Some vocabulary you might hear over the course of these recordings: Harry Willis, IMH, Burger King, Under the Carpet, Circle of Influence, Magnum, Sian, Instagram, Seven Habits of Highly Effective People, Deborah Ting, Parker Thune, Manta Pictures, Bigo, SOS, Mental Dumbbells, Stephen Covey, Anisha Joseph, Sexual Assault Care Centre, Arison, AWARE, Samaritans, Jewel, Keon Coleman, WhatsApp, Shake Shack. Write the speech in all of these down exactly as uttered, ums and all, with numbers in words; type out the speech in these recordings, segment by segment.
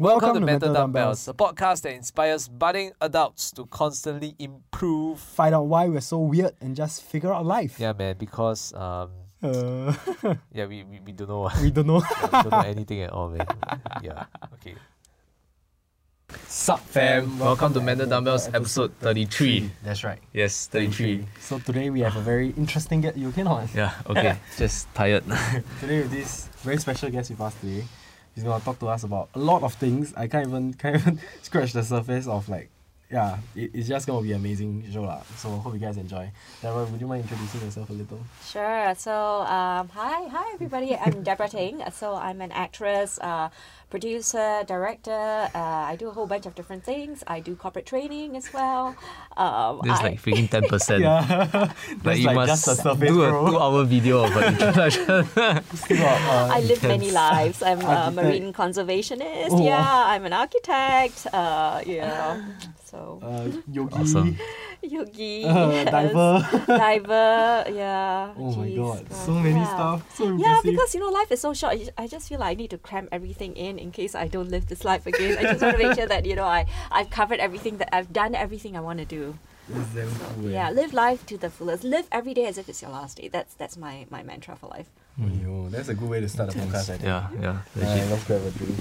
Welcome to, to Mental Dumbbells, a podcast that inspires budding adults to constantly improve. Find out why we're so weird and just figure out life. Yeah, man, because... Um, uh. yeah, we, we, we don't know. We don't know. yeah, we don't know anything at all, man. yeah, okay. Sup fam, welcome to Mental Dumbbells episode thirty-three. That's right. Yes, thirty-three. So today we have a very interesting guest. You okay now? Yeah, okay. Just tired. Today with this very special guest with us today. He's gonna talk to us about a lot of things. I can't even can't even scratch the surface of like yeah, it, it's just gonna be an amazing show lah. So hope you guys enjoy. Deborah, would you mind introducing yourself a little? Sure. So um, hi, hi everybody. I'm Deborah Ting. So I'm an actress, uh, producer, director. Uh, I do a whole bunch of different things. I do corporate training as well. Um, this is I... like freaking ten percent. Yeah. Like you like must just a do a two-hour video of an introduction. I live many lives. I'm a marine conservationist. Oh, yeah. Wow. I'm an architect. Uh, yeah. So uh, yogi, awesome. yogi, uh, yes. diver, diver, yeah. Oh Jeez, my god, god. so yeah. many stuff. So yeah, because you know life is so short. I just feel like I need to cram everything in in case I don't live this life again. I just want to make sure that you know I I've covered everything that I've done everything I want to do. So, yeah, live life to the fullest. Live every day as if it's your last day. That's that's my my mantra for life. Mm. Yo, that's a good way to start a podcast, I think. Yeah, yeah. Uh, let's grab a drink.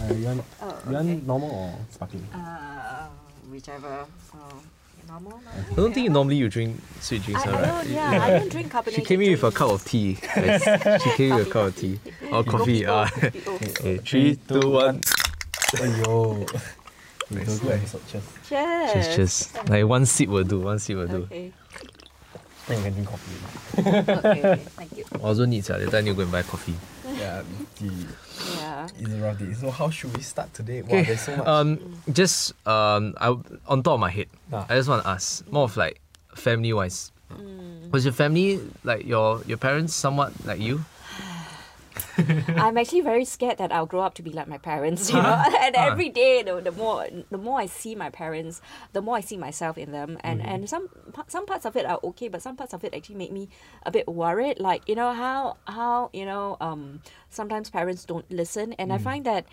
Uh, you want, oh, okay. you want normal or sparkling? Uh, Whichever, so normal, normal. I don't think yeah. normally you drink sweet drinks, I, right? I don't, yeah, I don't drink carbonated. She came in with a cup of tea. Yes. She came with a cup of tea. Or coffee. Uh, okay, three, two, one. Ayo. Nice. Cheers. Cheers. Cheers. Like one sip will do, one sip will do. Okay. Then you can drink coffee. Okay, thank you. Also needs that time you go and buy coffee. Yeah, yeah. It's around it. So how should we start today? Wow, there's so much. Um, just um, I, on top of my head, ah. I just want to ask more of like family-wise. Mm. Was your family like your your parents somewhat like you? I'm actually very scared that I'll grow up to be like my parents, you know. Huh? And every day, the, the more the more I see my parents, the more I see myself in them. And mm. and some some parts of it are okay, but some parts of it actually make me a bit worried. Like you know how how you know um sometimes parents don't listen, and mm. I find that.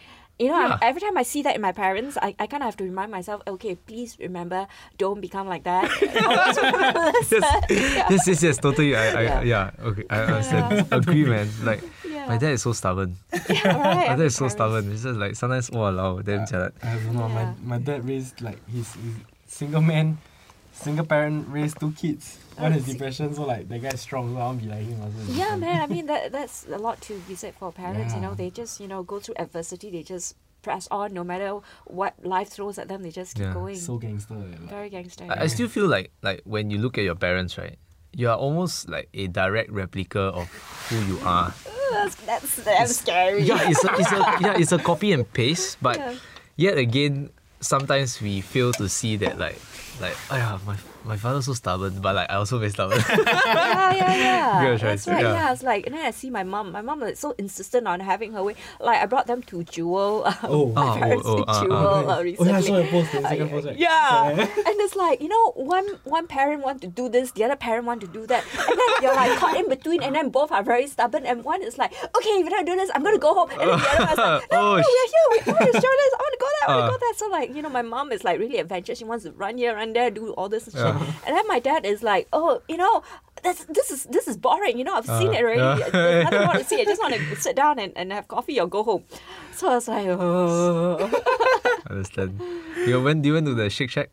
You know, yeah. every time I see that in my parents, I, I kind of have to remind myself, okay, please remember, don't become like that. yes, yeah. yes, yes, yes, totally. I, I, yeah. yeah, okay, I understand. Yeah. Agree, man. Like, yeah. my dad is so stubborn. Yeah, right. My dad is so parents. stubborn. It's just like, sometimes, oh, allow, damn yeah. I don't know, yeah. my, my dad raised, like, he's, he's single man, single parent, raised two kids. What is depression? So like that guy's strong, so I won't be like him. Also. Yeah, man. I mean that that's a lot to be said for parents. Yeah. You know, they just you know go through adversity. They just press on, no matter what life throws at them. They just keep yeah. going. So gangster. Like. Very gangster. I, I still feel like like when you look at your parents, right? You are almost like a direct replica of who you are. That's that's, that's it's, scary. Yeah, it's a, it's a yeah, it's a copy and paste. But yeah. yet again, sometimes we fail to see that like like yeah, my. My father's so stubborn, but like I also very stubborn. yeah, yeah, yeah. That's right. Yeah. yeah, it's like and then I see my mom. My mom is so insistent on having her way. Like I brought them to Jewel. Um, oh, my oh, parents oh, oh, Jewel uh, uh, recently. Oh, yeah, so I post the Instagram uh, post, right? Yeah. yeah. And it's like you know, one one parent want to do this, the other parent want to do that, and then you're like caught in between, and then both are very stubborn, and one is like, okay, if you don't do this, I'm gonna go home, and then the other one's like, no, oh, no, we're here, we're going to show this. I want to go there, I want to uh, go there. So like you know, my mom is like really adventurous. She wants to run here, run there, do all this and shit. And then my dad is like, oh, you know, this, this is this is boring. You know, I've uh, seen it already. Uh, I don't want to see it. I just want to sit down and, and have coffee or go home. So I was like, oh. Understand. You went, you went to the Shake Shack?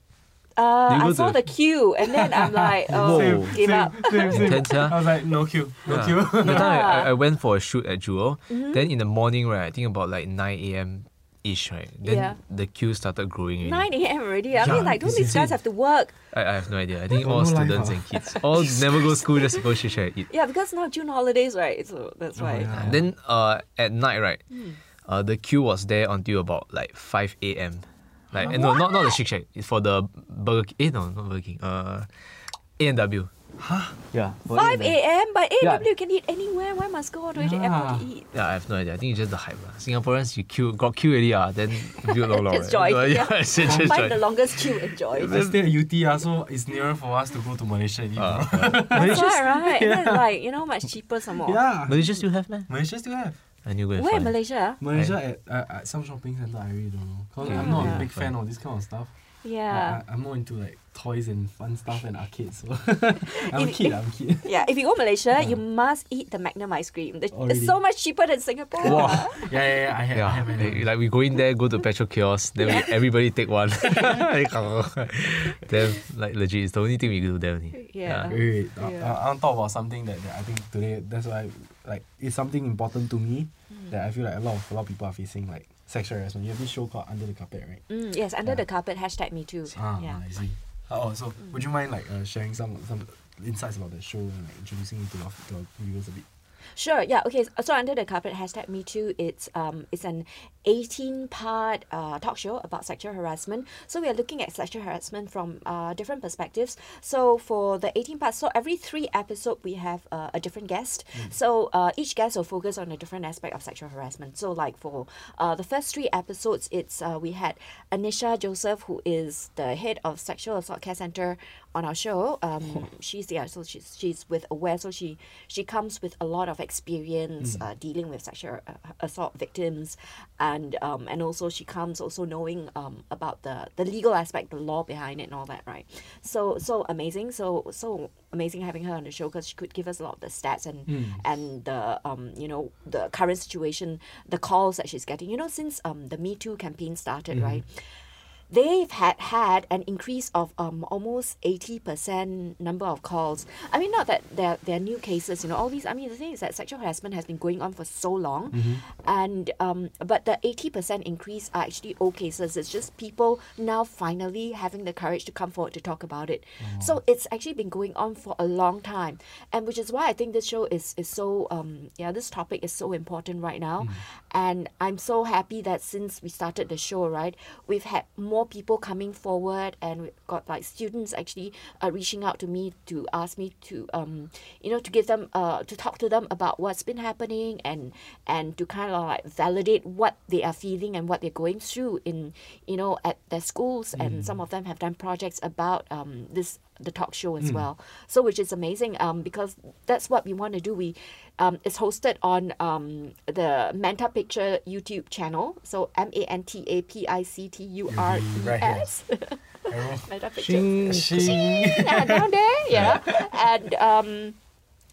Uh, I saw the queue and then I'm like, oh, same, give same, up. Same, same. Intense, huh? I was like, no queue, no yeah. queue. Yeah. The time I, I went for a shoot at Jewel. Mm-hmm. Then in the morning, right, I think about like nine a.m. ish, right? Then yeah. the queue started growing already. nine a.m. already? I yeah, mean, like, don't these guys have to work? I, I have no idea. I think all students and kids all never go to school, just go to share eat. Yeah, because now June holidays, right? So that's why. Oh, yeah. Yeah. Then uh, at night, right, hmm. uh, the queue was there until about like five a.m. Like, huh? no, not, not the Shake Shack. It's for the Burger King. Eh, no, not Burger King. Uh, A and W. Huh? Yeah. five a.m. But A and W yeah. can eat anywhere. Why must go all the way to airport to eat? Yeah, I have no idea. I think it's just the hype. Lah. Singaporeans, you queue, got queue already, ah, then you long long. Just joy. Right? Yeah. Yeah, just find joy. The longest queue and joy. I stay at U T, ah, so it's nearer for us to go to Malaysia and eat. Uh, yeah. That's right, right? Yeah. And then, like, you know, much cheaper some more. Yeah. Malaysia still have, man. Malaysia still have. and you go. Where, Malaysia? Malaysia at, at, at some shopping centre, I really don't know. Cause yeah. I'm not yeah. a big fan of this kind of stuff. Yeah. Like, I, I'm more into like toys and fun stuff and arcades. So I'm if, a kid, I'm a kid. Yeah, if you go to Malaysia, yeah. you must eat the Magnum ice cream. The, oh, really? It's so much cheaper than Singapore. Wow. yeah, yeah, yeah, I have, yeah. I have, I have. Like we go in there, go to petrol kiosk, then yeah. we, everybody take one. Then like legit, it's the only thing we do there. Yeah. yeah. Wait, wait, yeah. I, I'll talk about something that, that I think today, that's why like it's something important to me mm. that I feel like a lot of, a lot of people are facing, like sexual harassment. You have this show called Under the Carpet, right? Mm, yes, Under yeah. the Carpet, hashtag me too. Ah, yeah. I see. Oh, so mm. would you mind like uh, sharing some some insights about the show and like introducing it to our, to our viewers a bit? Sure. Yeah. Okay. So Under the Carpet, hashtag Me Too. It's um, it's an eighteen-part uh, talk show about sexual harassment. So we are looking at sexual harassment from uh, different perspectives. So for the eighteen parts, so every three episode we have uh, a different guest. Mm. So uh, each guest will focus on a different aspect of sexual harassment. So like for uh, the first three episodes, it's uh, we had Anisha Joseph, who is the head of Sexual Assault Care Centre, on our show. Um, she's yeah, so she's she's with AWARE. So she she comes with a lot of experience mm. uh, dealing with sexual uh, assault victims, and um, and also she comes also knowing um, about the the legal aspect, the law behind it and all that, right? So so amazing, so so amazing having her on the show, because she could give us a lot of the stats and mm. and the um you know the current situation, the calls that she's getting, you know, since um the Me Too campaign started, mm. right? They've had had an increase of um almost eighty percent number of calls. I mean, not that there there are new cases, you know, all these. I mean, the thing is that sexual harassment has been going on for so long, mm-hmm. and um, but the eighty percent increase are actually old cases. It's just people now finally having the courage to come forward to talk about it. Oh. So it's actually been going on for a long time, and which is why I think this show is is so um yeah this topic is so important right now, mm. and I'm so happy that since we started the show, right, we've had more. More people coming forward, and we got like students actually uh, reaching out to me to ask me to um you know to give them uh to talk to them about what's been happening, and and to kind of like validate what they are feeling and what they're going through in you know at their schools, mm. and some of them have done projects about um this the talk show as mm. well, so which is amazing um because that's what we want to do. We um it's hosted on um the Manta Picture YouTube channel, so M A N T A P I C T U R E S Manta Pictures down there, yeah, and um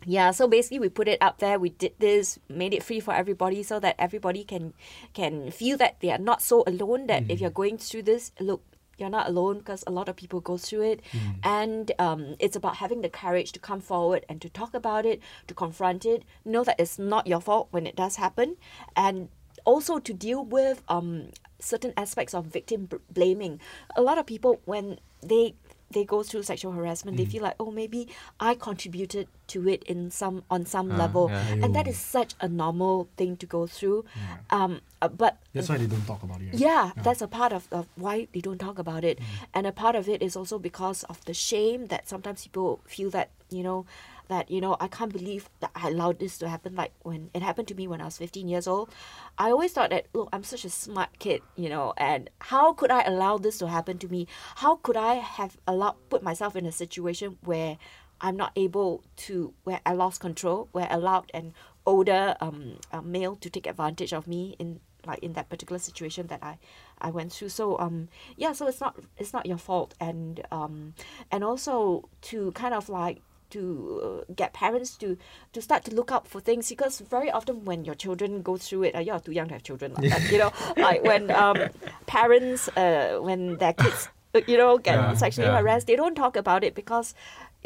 yeah, so basically we put it up there. We did this, made it free for everybody, so that everybody can can feel that they are not so alone. That mm. if you're going through this, look, you're not alone, because a lot of people go through it, mm. and um, it's about having the courage to come forward and to talk about it, to confront it, know that it's not your fault when it does happen, and also to deal with um, certain aspects of victim blaming. A lot of people, when they they go through sexual harassment, mm. they feel like, oh, maybe I contributed to it in some on some uh, level, yeah, and that is such a normal thing to go through. Yeah. Um, uh, but that's why they don't talk about it. Right? Yeah, yeah, that's a part of, of why they don't talk about it, mm. and a part of it is also because of the shame that sometimes people feel that you know that you know I can't believe that I allowed this to happen. Like when it happened to me when I was fifteen years old, I always thought that look, I'm such a smart kid, you know, and how could I allow this to happen to me? How could I have allowed put myself in a situation where I'm not able to, where I lost control, where I allowed an older um a male to take advantage of me in like in that particular situation that I, I went through. So um yeah, so it's not it's not your fault, and um and also to kind of like to get parents to to start to look out for things, because very often when your children go through it, uh, you're too young to have children, like that, you know, like when um parents uh when their kids you know get yeah, sexually yeah. harassed, they don't talk about it because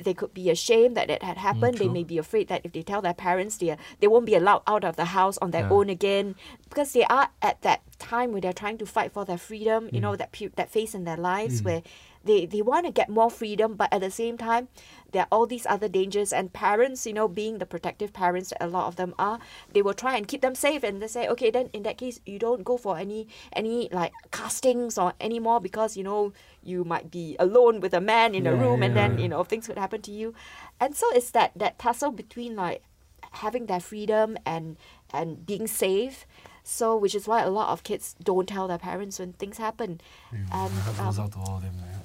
they could be ashamed that it had happened. Mm, they may be afraid that if they tell their parents, they they won't be allowed out of the house on their yeah. own again, because they are at that time where they're trying to fight for their freedom. Mm. You know that that phase in their lives mm. where they they want to get more freedom, but at the same time, there are all these other dangers. And parents, you know, being the protective parents that a lot of them are, they will try and keep them safe, and they say, okay, then in that case, you don't go for any any like castings or anymore, because you know you might be alone with a man in yeah, a room, yeah, and then yeah. you know things could happen. happen to you. And so it's that that tussle between like having their freedom and and being safe, so which is why a lot of kids don't tell their parents when things happen. Yeah, and um, out to all them, like,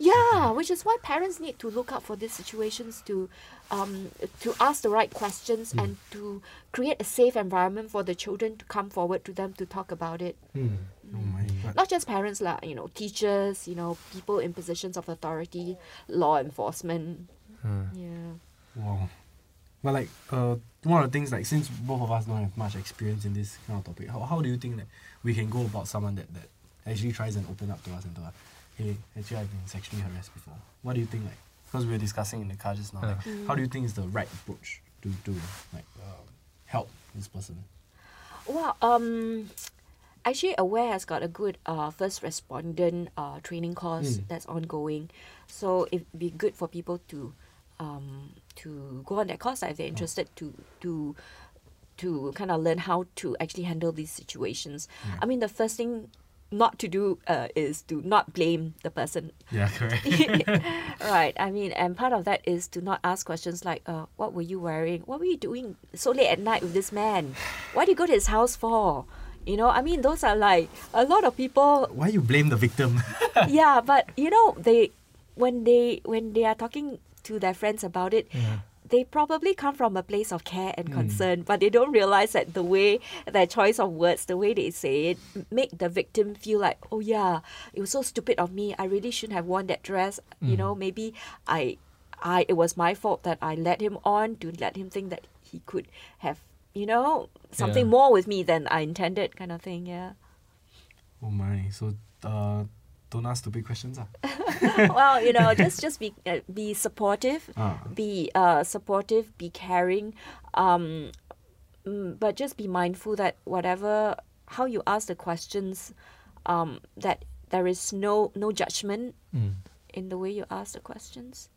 Yeah, which is why parents need to look out for these situations to um, to ask the right questions mm. and to create a safe environment for the children to come forward to them to talk about it. Mm. Mm. Oh, not just parents, la, you know, teachers, you know, people in positions of authority, law enforcement. Huh. Yeah. Wow. Well, like, uh, one of the things, like, since both of us don't have much experience in this kind of topic, how, how do you think that we can go about someone that, that actually tries and open up to us and to us? Hey, actually I've been sexually harassed before. What do you think, like, because we were discussing in the car just now, like, mm. how do you think is the right approach to do, like, um, help this person? Well, um, actually AWARE has got a good uh, first respondent uh, training course mm. that's ongoing. So it'd be good for people to um, to go on that course if they're interested oh. to to to kind of learn how to actually handle these situations. Yeah. I mean, the first thing not to do uh, is to not blame the person. Yeah, correct. Right, I mean, and part of that is to not ask questions like, uh, what were you wearing? What were you doing so late at night with this man? Why did you go to his house for? You know, I mean, those are like, a lot of people... Why you blame the victim? Yeah, but, you know, they when they when they are talking to their friends about it, yeah. they probably come from a place of care and concern, mm. but they don't realize that the way, their choice of words, the way they say it, make the victim feel like, oh yeah, it was so stupid of me. I really shouldn't have worn that dress. Mm. You know, maybe I, I, it was my fault that I led him on to let him think that he could have, you know, something yeah. more with me than I intended, kind of thing. Yeah. Oh my! So, uh, don't ask stupid questions, ah. Well, you know, just just be uh, be supportive, ah. be uh, supportive, be caring, um, but just be mindful that whatever how you ask the questions, um, that there is no no judgment mm. in the way you ask the questions.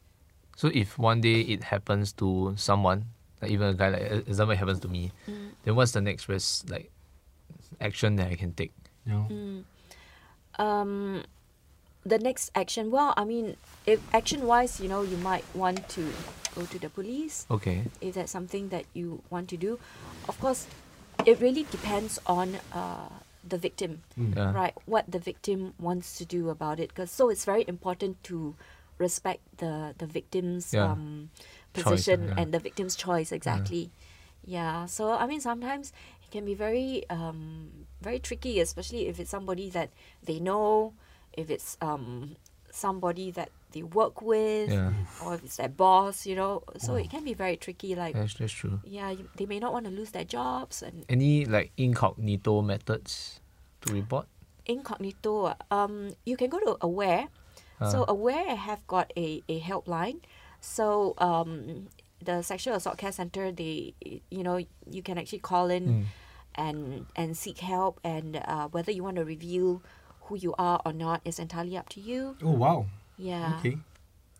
So if one day it happens to someone, like even a guy, like example, it happens to me, mm. then what's the next risk, like action that I can take? You know? Mm. Um. The next action, well, I mean, if action-wise, you know, you might want to go to the police. Okay. If that's something that you want to do. Of course, it really depends on uh, the victim, yeah. right? What the victim wants to do about it. 'Cause, so it's very important to respect the, the victim's yeah. um, position choice, yeah. and the victim's choice, exactly. Yeah. yeah. So, I mean, sometimes it can be very, um, very tricky, especially if it's somebody that they know, if it's um somebody that they work with, yeah. or if it's their boss, you know, so wow. it can be very tricky. Like that's, that's true. Yeah, you, they may not want to lose their jobs. And any like incognito methods to report? Incognito, um, you can go to AWARE. Uh. So AWARE have got a a helpline. So um, the Sexual Assault Care Centre, they you know you can actually call in, mm. and and seek help, and uh, whether you want to reveal who you are or not is entirely up to you. Oh wow! Yeah. Okay.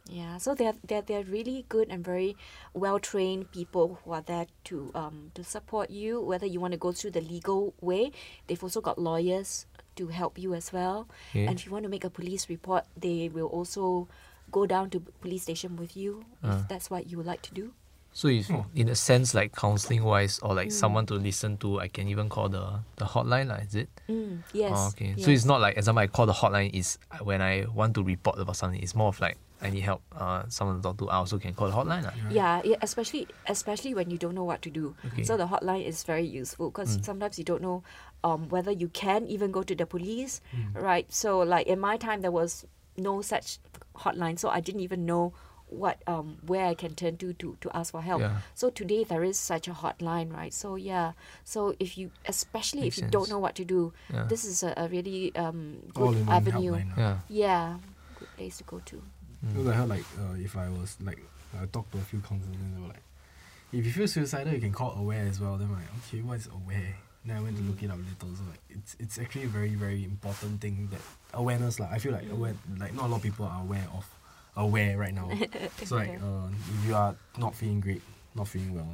Yeah. So they're they're they're really good and very well trained people who are there to um to support you. Whether you want to go through the legal way, they've also got lawyers to help you as well. Okay. And if you want to make a police report, they will also go down to police station with you uh. if that's what you would like to do. So if, oh. in a sense, like counselling-wise or like mm. someone to listen to, I can even call the, the hotline, like, is it? Mm. Yes. Oh, okay. Yes. So it's not like, example, I call the hotline is when I want to report about something. It's more of like, I need help, uh, someone to talk to, I also can call the hotline. Right? Yeah, yeah, especially especially when you don't know what to do. Okay. So the hotline is very useful because mm. sometimes you don't know um, whether you can even go to the police, mm. right? So like in my time, there was no such hotline, so I didn't even know what um where I can turn to to, to ask for help. Yeah. So today there is such a hotline, right? So yeah. So if you especially Makes if you sense. Don't know what to do, yeah. this is a, a really um good avenue. Helpline, yeah. yeah. Good place to go to. Mm. It was like, like uh, if I was like I talked to a few counselors and they were like, if you feel suicidal you can call AWARE as well. Then I'm like, okay, what is AWARE? Then I went to look it up later. So like it's it's actually a very, very important thing, that awareness, like I feel like aware like not a lot of people are aware of AWARE right now. So like uh, if you are not feeling great, not feeling well,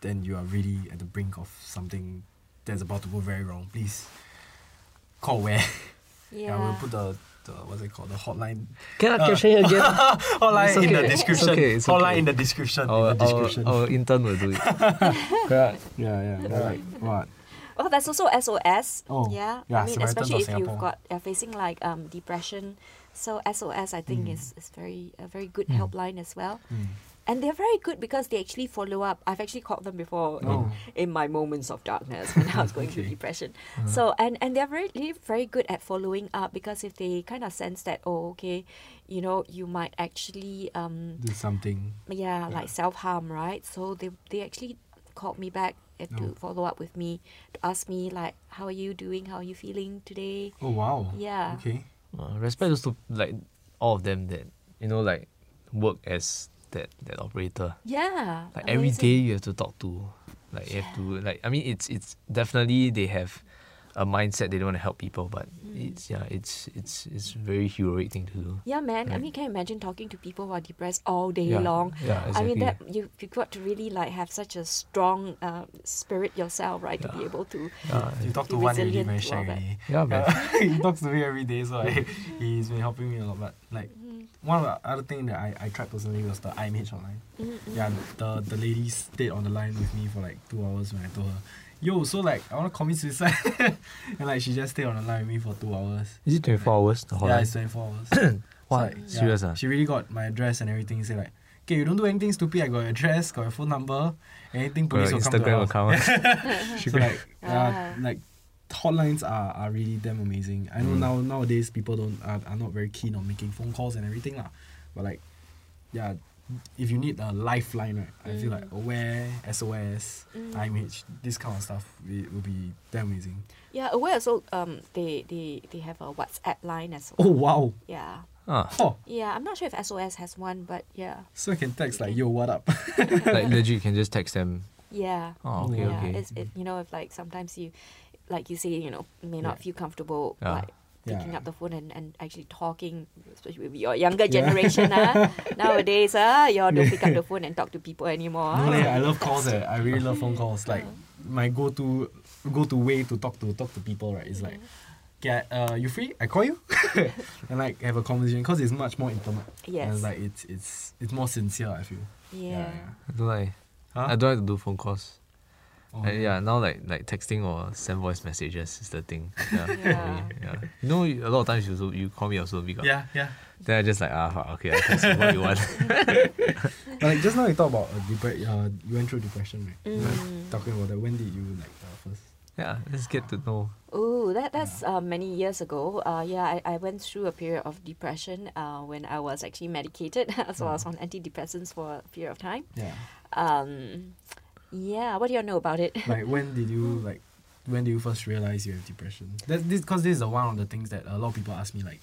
then you are really at the brink of something that's about to go very wrong, please call AWARE. Yeah, yeah, we'll put the, the what's it called, the hotline. Can I say it again? Hotline in the description. Hotline in the description. Our intern will do it. Yeah, yeah, yeah. Like what? Oh, there's also S O S. Oh, yeah, yeah. I mean, Samaritans, especially if you've got you're facing like um depression, So S O S, I think, mm. is, is very a very good mm. helpline as well. Mm. And they're very good because they actually follow up. I've actually called them before oh. in, in my moments of darkness when I was going through depression. Uh-huh. So and, and they're very very good at following up, because if they kind of sense that, oh, okay, you know, you might actually um, do something. Yeah, yeah. like self-harm, right? So they they actually called me back and oh. to follow up with me, to ask me like, how are you doing? How are you feeling today? Oh, wow. Yeah. Okay. Uh, respect also like all of them that, you know, like work as that that operator. Yeah. Like amazing. Every day you have to talk to, like you yeah. have to like I mean it's it's definitely they have a mindset they don't want to help people, but mm. it's yeah it's it's it's very heroic thing to do. Yeah, man. Right? I mean, can you imagine talking to people who are depressed all day yeah. long? Yeah, exactly. I mean that you you got to really like have such a strong uh, spirit yourself, right? Yeah. To be able to. Uh, you talk to one already, man. Shaggy. Yeah, man. He talks to me every day, so I, he's been helping me a lot. But like. One of the other thing that I, I tried personally was the I M H online. Mm-hmm. Yeah, the, the lady stayed on the line with me for like two hours when I told her, yo, so like, I want to commit suicide. And like, she just stayed on the line with me for two hours. Is it twenty-four like, hours? The whole yeah, line? It's twenty-four hours. What? So, like, yeah, serious? Uh? She really got my address and everything. She said like, okay, you don't do anything stupid, I got your address, got your phone number, anything, police will come to your account. So like, yeah, uh, like, hotlines are, are really damn amazing. I know mm. now nowadays people don't are, are not very keen on making phone calls and everything lah. But like, yeah, if you need a lifeline, right? Mm. I feel like AWARE, S O S, mm. I M H, this kind of stuff, it will be damn amazing. Yeah, AWARE also um they they they have a WhatsApp line as well. Oh wow. Yeah. Ah. Oh. Yeah, I'm not sure if S O S has one, but yeah. So you can text like, yo, what up? Like legit, you can just text them. Yeah. Oh okay, yeah. okay. It's it you know if like sometimes you. Like you say, you know, may not yeah. feel comfortable yeah. like picking yeah. up the phone and, and actually talking, especially with your younger generation. Yeah. uh, nowadays, uh, you all don't pick up the phone and talk to people anymore. No, uh, yeah, I love calls. Eh. I really love phone calls. Like, my go-to go-to way to talk to talk to people, right, is like, get uh, you free? I call you. And like, have a conversation, because it's much more intimate. Yes. And it's like, it's, it's, it's more sincere, I feel. Yeah. yeah, yeah. I don't like, huh? I don't like to do phone calls. Uh, yeah, now like like texting or send voice messages is the thing. Yeah, yeah. yeah. You know, a lot of times you also, you call me also because yeah, yeah. Then I just like ah okay, I text you what you want. But like just now you talk about uh, depre- uh, you went through depression, right? Mm. Like, talking about that, when did you like uh, first? Yeah, let's get to know. Oh, that that's yeah. uh, many years ago. Uh, yeah, I, I went through a period of depression. Uh, when I was actually medicated, so oh. I was on antidepressants for a period of time. Yeah. Um. Yeah, what do you all know about it? Like, when did you like, when did you first realize you have depression? That's this because this is the one of the things that a lot of people ask me like,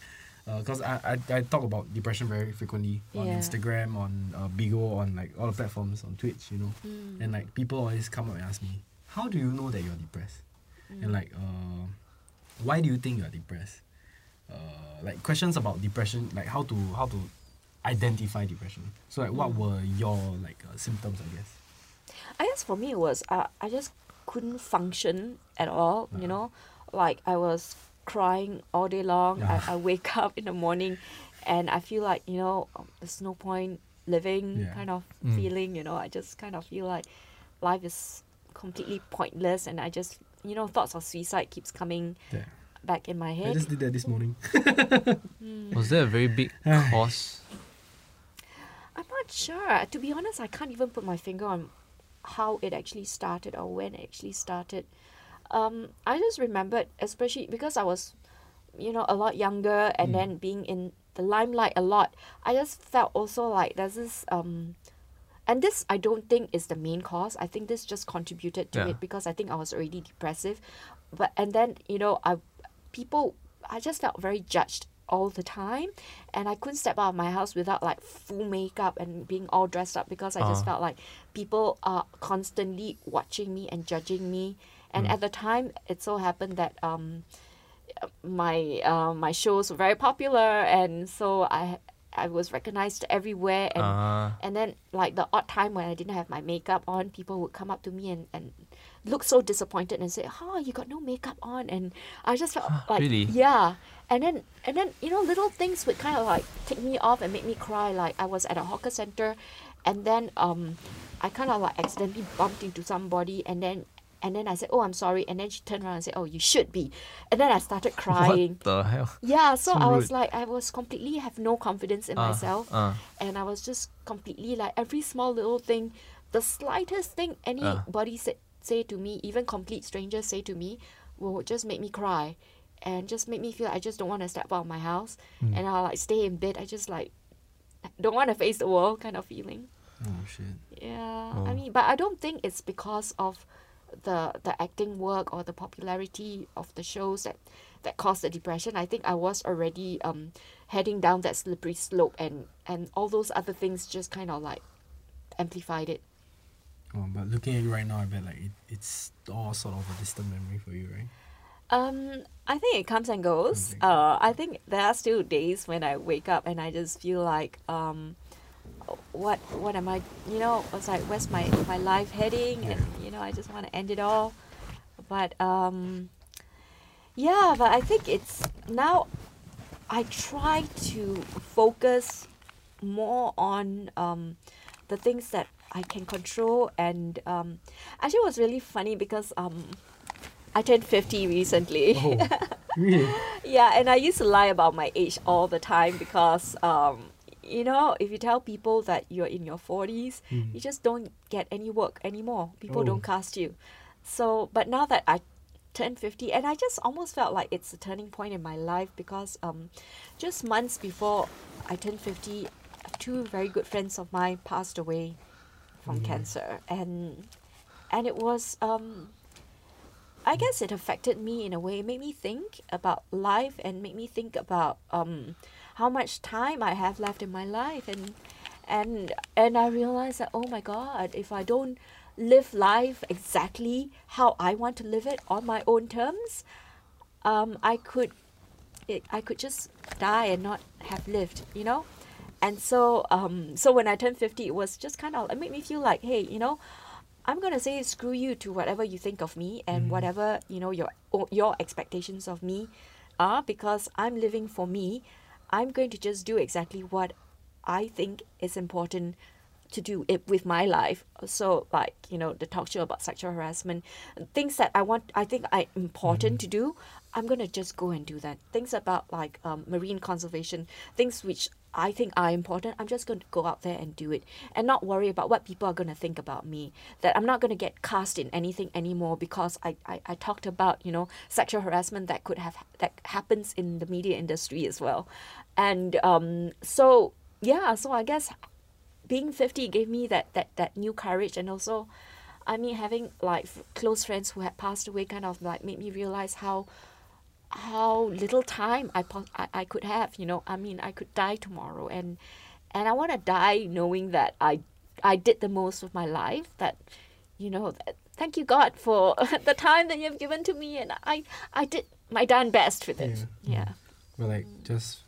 because uh, I, I I talk about depression very frequently on yeah. Instagram, on uh, Bigo, on like all the platforms, on Twitch, you know, mm. and like people always come up and ask me, how do you know that you're depressed? Mm. And like, uh, why do you think you're depressed? Uh, like questions about depression, like how to how to identify depression. So like, mm. what were your like uh, symptoms, I guess? I guess for me it was uh, I just couldn't function at all, no. you know, like I was crying all day long. Yeah. I, I wake up in the morning and I feel like, you know, there's no point living yeah. kind of mm. feeling, you know, I just kind of feel like life is completely pointless and I just, you know, thoughts of suicide keeps coming yeah. back in my head. I just did that this morning. mm. Was that a very big cause? I'm not sure. To be honest, I can't even put my finger on how it actually started or when it actually started. Um, I just remembered, especially because I was, you know, a lot younger and mm. then being in the limelight a lot, I just felt also like there's this, um, and this I don't think is the main cause. I think this just contributed to yeah. it because I think I was already depressive. But, and then, you know, I, people, I just felt very judged all the time, and I couldn't step out of my house without like full makeup and being all dressed up because I uh. just felt like people are constantly watching me and judging me. And mm. at the time, it so happened that um, my uh, my shows were very popular, and so I I was recognized everywhere. And uh. and then like the odd time when I didn't have my makeup on, people would come up to me and and. look so disappointed and say, "Oh, you got no makeup on," and I just felt like, really? yeah. And then, and then, you know, little things would kind of like take me off and make me cry. Like I was at a hawker center, and then um, I kind of like accidentally bumped into somebody, and then And then I said, oh, I'm sorry. And then she turned around and said, oh, you should be. And then I started crying. What the hell? Yeah, so, so I was rude. like, I was completely have no confidence in uh, myself. Uh. And I was just completely like, every small little thing, the slightest thing anybody uh. say, say to me, even complete strangers say to me, will just make me cry. And just make me feel I just don't want to step out of my house. Mm. And I'll like stay in bed. I just like, don't want to face the world kind of feeling. Oh, shit. Yeah. Oh. I mean, but I don't think it's because of the the acting work or the popularity of the shows that that caused the depression. I think I was already um heading down that slippery slope, and and all those other things just kind of like amplified it. Oh, but looking at you right now, I bet like it, it's all sort of a distant memory for you, right? Um, I think it comes and goes. Okay. Uh, I think there are still days when I wake up and I just feel like, um, what what am I, you know, it's like, where's my, my life heading? And, you know, I just want to end it all. But, um, yeah, but I think it's, now I try to focus more on um, the things that I can control. And um, actually it was really funny because... Um, I turned fifty recently. Oh, really? Yeah, and I used to lie about my age all the time because, um, you know, if you tell people that you're in your forties, mm. you just don't get any work anymore. People oh. don't cast you. So, but now that I turned fifty, and I just almost felt like it's a turning point in my life because um, just months before I turned fifty, two very good friends of mine passed away from mm. cancer. And, and it was... Um, I guess it affected me in a way. It made me think about life and made me think about um, how much time I have left in my life. And and and I realized that, oh my God, if I don't live life exactly how I want to live it on my own terms, um, I could it, I could just die and not have lived, you know? And so um, so when I turned fifty, it was just kind of, it made me feel like, hey, you know, I'm going to say screw you to whatever you think of me and mm. whatever, you know, your your expectations of me are, because I'm living for me. I'm going to just do exactly what I think is important to do it with my life. So like, you know, the talk show about sexual harassment, things that I want, I think are important mm. to do, I'm going to just go and do that. Things about like um, marine conservation, things which I think are important, I'm just going to go out there and do it and not worry about what people are going to think about me, that I'm not going to get cast in anything anymore because I, I, I talked about, you know, sexual harassment that could have, that happens in the media industry as well. And um, so, yeah, so I guess being fifty gave me that, that, that new courage. And also, I mean, having like close friends who had passed away kind of like made me realize how how little time I, I I could have, you know. I mean, I could die tomorrow, and and I want to die knowing that I I did the most with my life, that, you know, that, thank you God for the time that you've given to me, and I I did my darn best with it. Yeah, yeah. Well, like just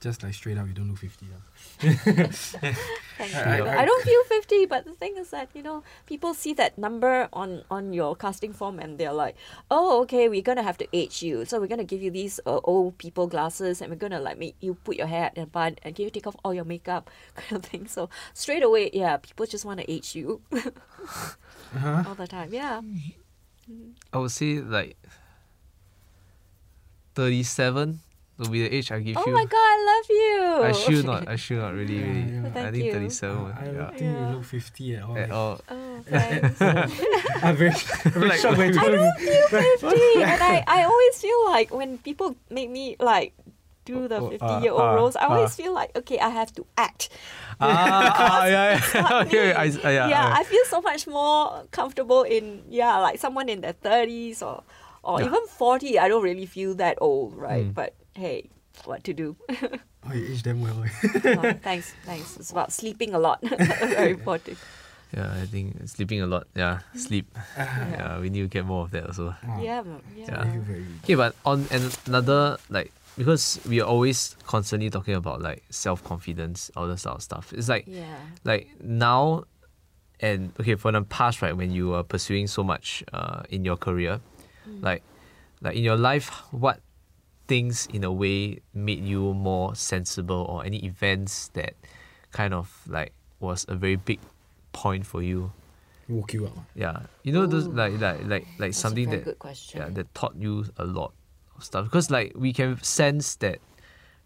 just like straight up, you don't look fifty. Yeah. Thank I, you. I, I don't feel fifty, but the thing is that, you know, people see that number on, on your casting form and they're like, oh, okay, we're going to have to age you. So we're going to give you these uh, old people glasses and we're going to like make you put your hair in a bun and give you take off all your makeup kind of thing. So straight away, yeah, people just want to age you uh-huh. all the time. Yeah. I would say like thirty-seven. Will be the age I give oh you. Oh my God, I love you. I should not. I should not really. really. Yeah, yeah. Thank I think you. thirty-seven. Uh, I don't yeah. think yeah. you look fifty at all. At all. Oh, thanks. I'm very, very like, shocked. I don't feel fifty, and I, I always feel like when people make me like do the fifty oh, uh, year old uh, roles, I always uh, feel like, okay, I have to act. Uh, uh, yeah, yeah. Okay, I, uh, yeah, yeah, yeah. I feel so much more comfortable in yeah, like someone in their thirties or or yeah. even forty. I don't really feel that old, right? Mm. But hey, what to do? Oh, you age them well. Oh, thanks, thanks. It's about sleeping a lot. Very important. Yeah, I think sleeping a lot. Yeah, sleep. Yeah. Yeah, we need to get more of that also. Yeah, yeah. yeah. Okay, but on another, like, because we are always constantly talking about like self-confidence, all this sort of stuff. It's like, yeah. like now, and okay, for the past, right, when you are pursuing so much uh, in your career, mm. like, like in your life, what things in a way made you more sensible, or any events that kind of like was a very big point for you woke you up. Yeah, you know, ooh, those like like like like that's something that yeah that taught you a lot of stuff, because like we can sense that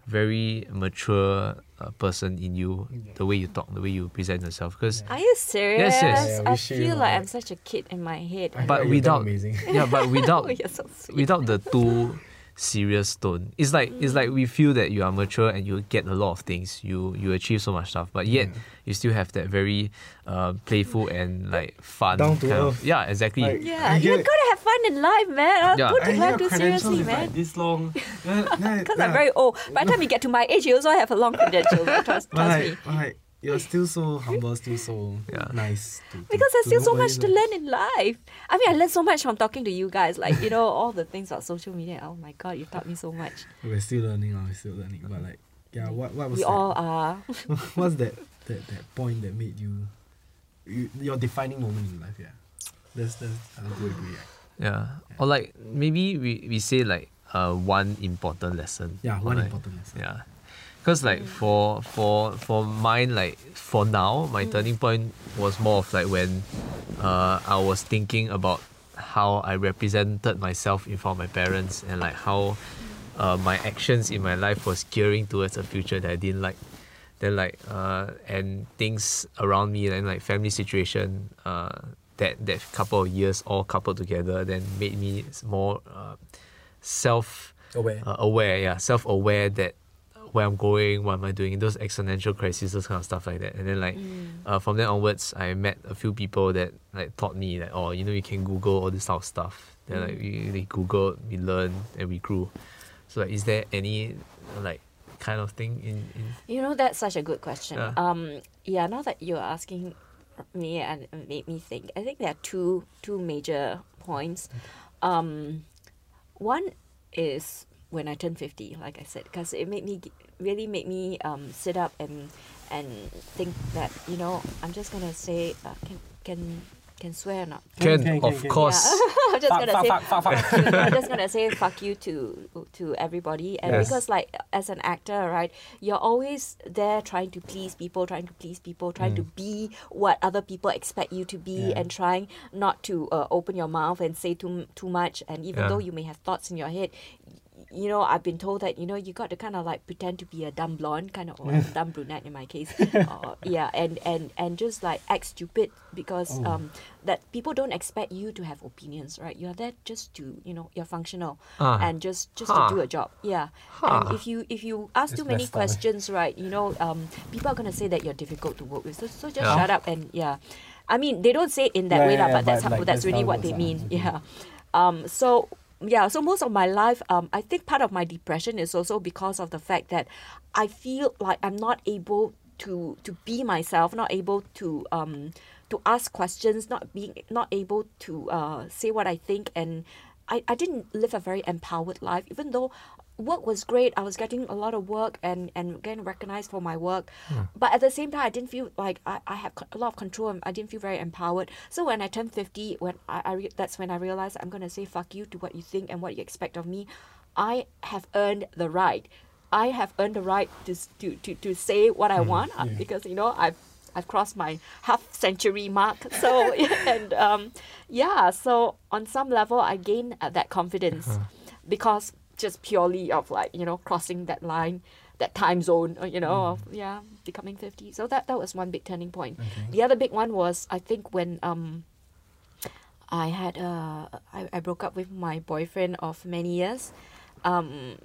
very mature uh, person in you, yeah. the way you talk, the way you present yourself. Because yeah. are you serious? Yes, yes. Yeah, I feel like I'm such a kid in my head. I but without yeah, but without so without the too serious tone, it's like mm. it's like we feel that you are mature and you get a lot of things. You you achieve so much stuff, but yet yeah. you still have that very uh, playful and like fun. Down to earth. Yeah, exactly. Like, yeah, you you're gonna have fun in life, man. Yeah. Don't take life too seriously, man. Like this long. Because yeah, yeah. I'm very old. By the time you get to my age, you also have a long credential. Trust, trust like, me. Like, you're still so humble, still so yeah. nice. To, to, because there's still so much to learn in life. I mean, I learned so much from talking to you guys. Like, you know, all the things about social media. Oh my God, you taught me so much. We're still learning, we're still learning. But like, yeah, what, what was we that? We all are. What's that, that, that point that made you, you, your defining moment in life, yeah. That's, that's, I would agree. Yeah. Yeah. yeah. Or like, maybe we, we say like, uh, one important lesson. Yeah, one like, important lesson. Yeah. Because like for for for mine, like for now, my turning point was more of like when uh, I was thinking about how I represented myself in front of my parents, and like how uh, my actions in my life was gearing towards a future that I didn't like. Then like uh, and things around me and like family situation, uh, that that couple of years all coupled together then made me more uh, self aware, uh, aware, yeah, self aware that. Where I'm going, what am I doing, those existential crises, those kind of stuff like that. And then like mm. uh, from then onwards, I met a few people that like taught me that, oh, you know, you can Google all this type of stuff. Then mm. like we, we Googled, we learned, and we grew. So like, is there any like kind of thing in... in... You know, that's such a good question. Yeah. Um, yeah, now that you're asking me and made me think, I think there are two, two major points. Um, one is... when I turned fifty, like I said, because it made me really made me um, sit up and and think that, you know, I'm just gonna say uh, can can can swear or not? Can, can, can of can. course. Yeah. I'm just fuck, gonna fuck, say fuck, fuck, fuck. You, I'm just gonna say fuck you to to everybody, and yes. because like as an actor, right, you're always there trying to please people, trying to please people, trying mm. to be what other people expect you to be, yeah. and trying not to uh, open your mouth and say too too much, and even yeah. though you may have thoughts in your head. You know, I've been told that, you know, you got to kind of like pretend to be a dumb blonde, kind of, or a dumb brunette in my case. uh, yeah, and, and, and just like act stupid because oh. um, that people don't expect you to have opinions, right? You're there just to, you know, you're functional uh, and just, just huh. to do a job. Yeah. Huh. And if you if you ask it's too many questions, time. right, you know, um, people are going to say that you're difficult to work with. So, so just yeah. shut up and, yeah. I mean, they don't say it in that yeah, way, yeah, yeah, but, but that's, like, how, that's really what they mean. Yeah. Um, so... Yeah, so most of my life, um, I think part of my depression is also because of the fact that I feel like I'm not able to to be myself, not able to um to ask questions, not being not able to uh say what I think, and I, I didn't live a very empowered life, even though work was great. I was getting a lot of work and, and getting recognized for my work. Yeah. But at the same time, I didn't feel like I, I had a lot of control. And I didn't feel very empowered. So when I turned fifty, when I, I re that's when I realized I'm going to say fuck you to what you think and what you expect of me. I have earned the right. I have earned the right to to, to, to say what I mm, want yeah. because, you know, I've I've crossed my half century mark. So, and um, yeah, so on some level, I gained uh, that confidence uh-huh. because just purely of like, you know, crossing that line, that time zone, you know, mm. of, yeah, becoming fifty. So that, that was one big turning point. Okay. The other big one was, I think when um, I had, uh, I, I broke up with my boyfriend of many years. Um,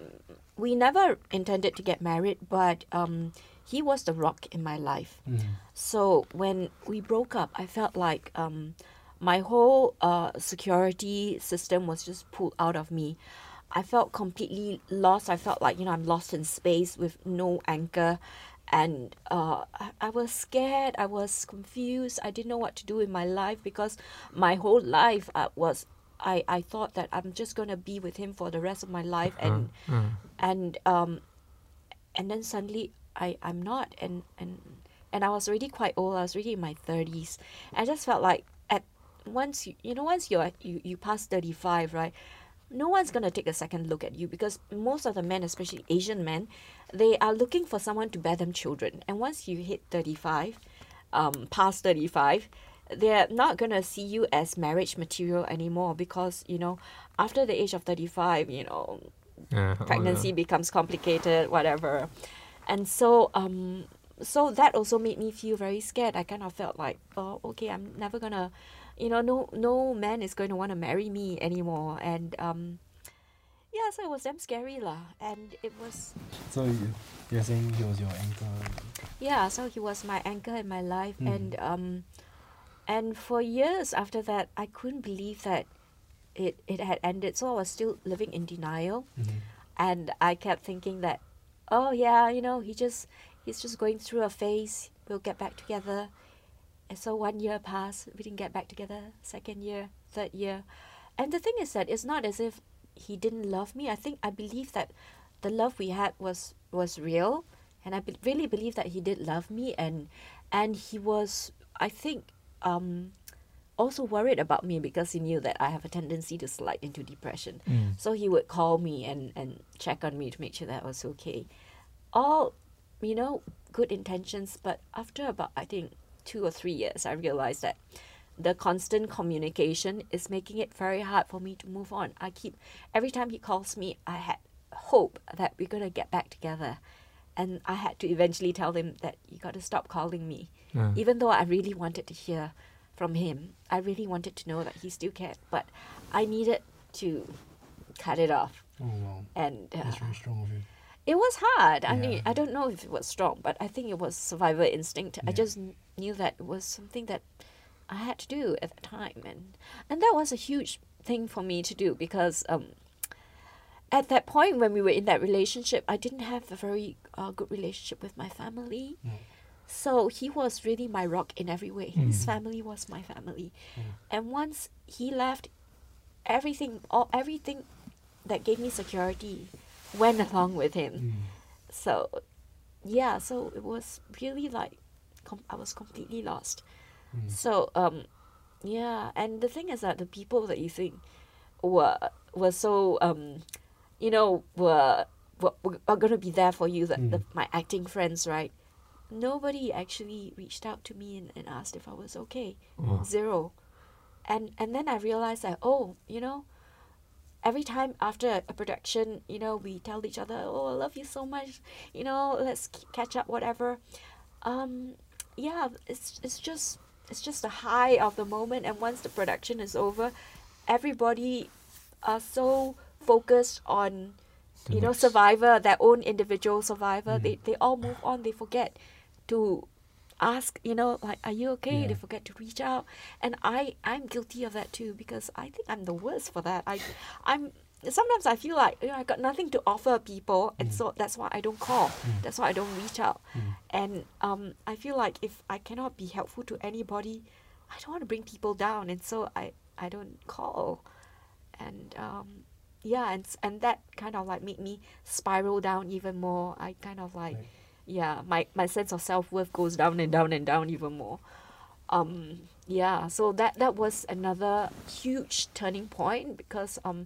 we never intended to get married, but... Um, he was the rock in my life. Mm. So when we broke up, I felt like um, my whole uh, security system was just pulled out of me. I felt completely lost. I felt like, you know, I'm lost in space with no anchor. And uh, I, I was scared. I was confused. I didn't know what to do in my life because my whole life uh, was... I, I thought that I'm just going to be with him for the rest of my life. And, mm. Mm. and, um, and then suddenly... I, I'm not and, and and I was already quite old. I was already in my thirties. I just felt like at once you you know once you're you, you pass thirty-five, right, no one's gonna take a second look at you because most of the men, especially Asian men, they are looking for someone to bear them children. And once you hit thirty-five, um past thirty-five, they're not going to see you as marriage material anymore because, you know, after the age of thirty-five, you know, yeah, pregnancy oh, yeah. becomes complicated, whatever. And so, um, so that also made me feel very scared. I kind of felt like, oh, okay, I'm never going to, you know, no, no man is going to want to marry me anymore. And, um, yeah, so it was damn scary lah. And it was... So you're saying he was your anchor? Yeah, so he was my anchor in my life. Mm. And, um, and for years after that, I couldn't believe that it, it had ended. So I was still living in denial. Mm-hmm. And I kept thinking that, oh yeah, you know, he just he's just going through a phase. We'll get back together. And so one year passed. We didn't get back together. Second year, third year. And the thing is that it's not as if he didn't love me. I think I believe that the love we had was, was real. And I be- really believe that he did love me. And, and he was, I think, um, also worried about me because he knew that I have a tendency to slide into depression. Mm. So he would call me and, and check on me to make sure that I was okay. All, you know, good intentions. But after about, I think, two or three years, I realized that the constant communication is making it very hard for me to move on. I keep, every time he calls me, I had hope that we're going to get back together. And I had to eventually tell him that you got to stop calling me. Yeah. Even though I really wanted to hear from him, I really wanted to know that he still cared. But I needed to cut it off. Oh, wow. And, uh, that's very strong of you. It was hard. Yeah. I mean, I don't know if it was strong, but I think it was survival instinct. Yeah. I just knew that it was something that I had to do at the time, and and that was a huge thing for me to do because um, at that point when we were in that relationship, I didn't have a very uh, good relationship with my family. Mm. So he was really my rock in every way. Mm. His family was my family. Mm. And once he left, everything all everything that gave me security went along with him. Mm. So yeah, so it was really like com- I was completely lost. Mm. So, um, yeah, and the thing is that the people that you think were were so, um, you know, were, were, were going to be there for you, that mm. the, my acting friends, right? Nobody actually reached out to me and, and asked if I was okay. Mm. Zero. And and then I realized that, oh, you know, every time after a production, you know, we tell each other, oh, I love you so much, you know, let's catch up, whatever. Um, yeah, it's it's just... It's just the high of the moment, and once the production is over, everybody are so focused on, the you next. know, survivor, their own individual survivor. Mm. They they all move on. They forget to ask, you know, like, are you okay? Yeah. They forget to reach out, and I I'm guilty of that too because I think I'm the worst for that. I I'm sometimes I feel like, you know, I got nothing to offer people, and mm. so that's why I don't call. Mm. That's why I don't reach out. Mm. And um, I feel like if I cannot be helpful to anybody, I don't want to bring people down, and so I, I don't call. And um, yeah, and and that kind of like made me spiral down even more. I kind of like, right. yeah, my, my sense of self-worth goes down and down and down even more. Um, yeah, so that, that was another huge turning point because... Um,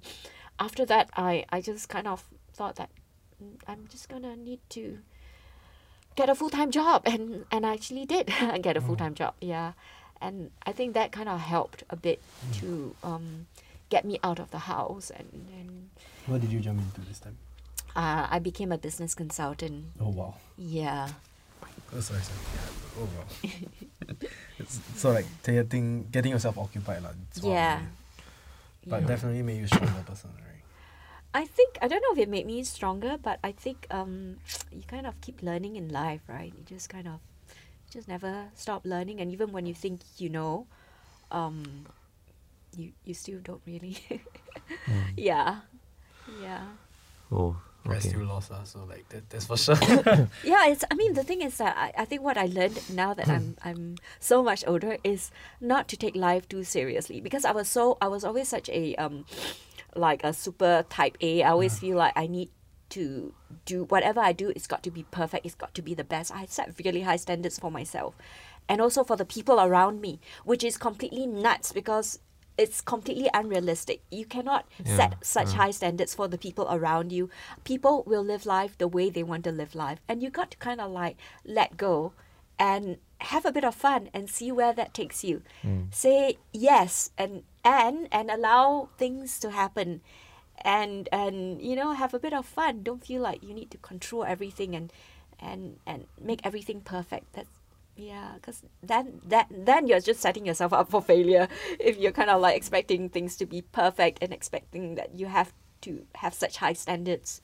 After that, I, I just kind of thought that I'm just going to need to get a full-time job. And, and I actually did get a full-time job, yeah. And I think that kind of helped a bit mm. to um, get me out of the house. And, and what did you jump into this time? Uh, I became a business consultant. Oh, wow. Yeah. Oh, sorry, sorry. Yeah. Oh, wow. it's, so, like, getting, getting yourself occupied. Like, it's yeah. Really, but yeah. definitely made you a stronger person, right? I think, I don't know if it made me stronger, but I think um, you kind of keep learning in life, right? You just kind of, you just never stop learning. And even when you think you know, um, you you still don't really. mm. Yeah. Yeah. Oh, okay. I still lost us, so like, that, that's for sure. yeah, it's, I mean, the thing is that I, I think what I learned now that I'm I'm so much older is not to take life too seriously. Because I was so, I was always such a... um. like a super type A. I always yeah. feel like I need to do whatever I do, it's got to be perfect, it's got to be the best. I set really high standards for myself and also for the people around me, which is completely nuts because it's completely unrealistic. You cannot yeah. set such yeah. high standards for the people around you. People will live life the way they want to live life, and you got to kind of like let go and have a bit of fun and see where that takes you. Mm. Say yes and and and allow things to happen, and and you know, have a bit of fun. Don't feel like you need to control everything and and and make everything perfect. That's yeah, because then that then you're just setting yourself up for failure if you're kind of like expecting things to be perfect and expecting that you have to have such high standards.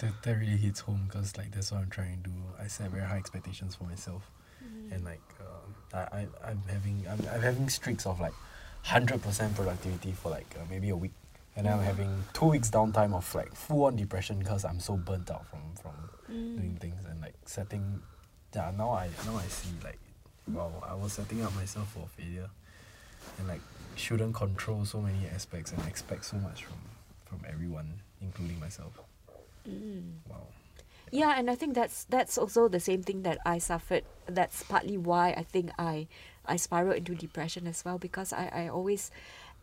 That, that really hits home, because like that's what I'm trying to do. I set very high expectations for myself, mm. and like um, I, I I'm having I'm, I'm having streaks of like hundred percent productivity for like uh, maybe a week, and mm. I'm having two weeks downtime of like full on depression because I'm so burnt out from from mm. doing things and like setting. Yeah, now I now I see like, wow, I was setting up myself for failure, and like shouldn't control so many aspects and expect so much from from everyone, including myself. Mm. Wow. Yeah. yeah, and I think that's that's also the same thing that I suffered. That's partly why I think I I spiraled into depression as well, because I, I always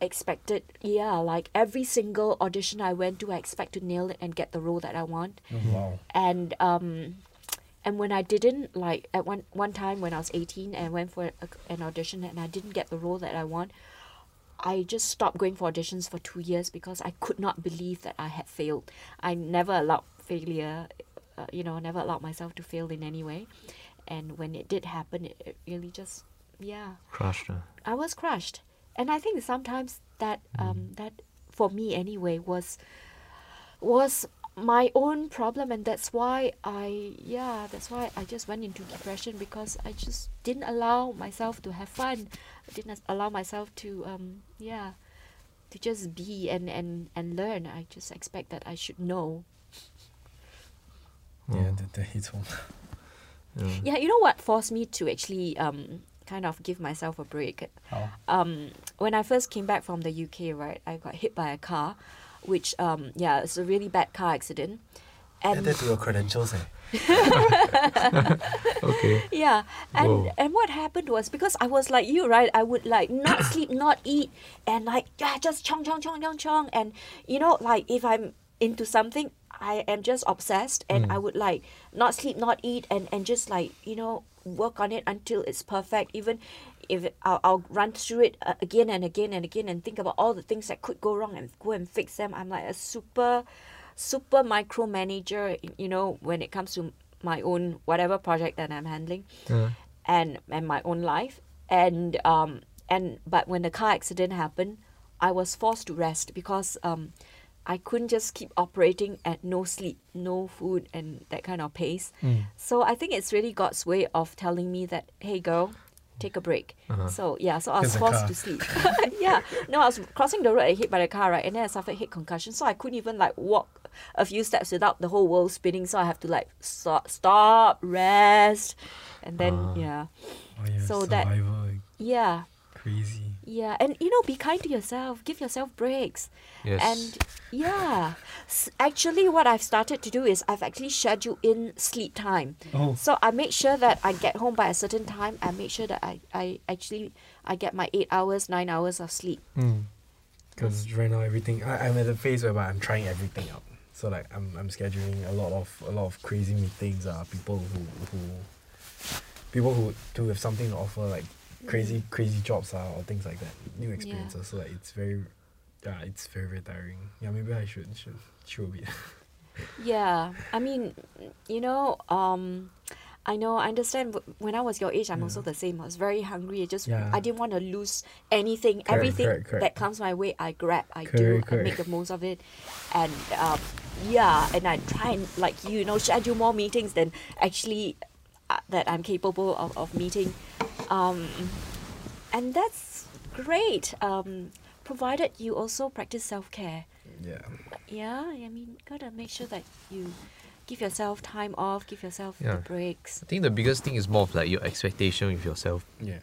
expected, yeah, like every single audition I went to, I expect to nail it and get the role that I want. Mm-hmm. Wow. And um. And when I didn't, like at one one time when I was eighteen and went for a, an audition and I didn't get the role that I want, I just stopped going for auditions for two years because I could not believe that I had failed. I never allowed failure, uh, you know, never allowed myself to fail in any way. And when it did happen, it, it really just, yeah. Crushed. Huh? I was crushed. And I think sometimes that, mm. um, that for me anyway, was was... my own problem, and that's why I yeah that's why I just went into depression, because I just didn't allow myself to have fun. I didn't allow myself to um yeah to just be and and and learn. I just expect that I should know. Yeah, that, that hits home. yeah. yeah you know what forced me to actually um kind of give myself a break? How? Um when I first came back from the U K, right, I got hit by a car, which, um, yeah, it's a really bad car accident. And added to your credentials, eh? Okay. Yeah. And Whoa. and what happened was, because I was like you, right? I would like not sleep, not eat, and like, yeah, just chong, chong, chong, chong, chong. And, you know, like if I'm into something, I am just obsessed, and mm. I would like not sleep, not eat, and, and just like, you know, work on it until it's perfect. Even if I'll, I'll run through it uh, again and again and again and think about all the things that could go wrong and go and fix them. I'm like a super, super micromanager, you know, when it comes to my own whatever project that I'm handling, yeah. and and my own life. And um and but when the car accident happened, I was forced to rest, because um I couldn't just keep operating at no sleep, no food, and that kind of pace. Mm. So I think it's really God's way of telling me that, hey girl, take a break. Uh-huh. So yeah, so I was forced to sleep. yeah, no, I was crossing the road and hit by the car, right? And then I suffered head concussion, so I couldn't even like walk a few steps without the whole world spinning. So I have to like stop, stop rest, and then uh, yeah. Oh yeah, so survival, that yeah, crazy. Yeah, and you know, be kind to yourself. Give yourself breaks. Yes. And yeah, S- actually, what I've started to do is I've actually scheduled in sleep time. Oh. So I make sure that I get home by a certain time. I make sure that I, I actually I get my eight hours, nine hours of sleep. Because mm. right now everything I, I'm at a phase where I'm trying everything out. So like I'm I'm scheduling a lot of a lot of crazy meetings. Uh, people who who people who who have something to offer, like. Crazy, crazy jobs uh, or things like that. New experiences, yeah. So like it's very, yeah, uh, it's very, very tiring. Yeah, maybe I should, should, should be. yeah, I mean, you know, um, I know, I understand. When I was your age, I'm yeah. also the same. I was very hungry. I just, yeah. I didn't want to lose anything. Correct, Everything correct, correct. that comes my way, I grab. I correct, do. Correct. I make the most of it, and um, yeah, and I try and like you know schedule more meetings than actually uh, that I'm capable of of meeting. Um, and that's great, um, provided you also practice self-care. Yeah. Yeah, I mean, gotta make sure that you give yourself time off, give yourself yeah. the breaks. I think the biggest thing is more of like your expectation with yourself. Yeah.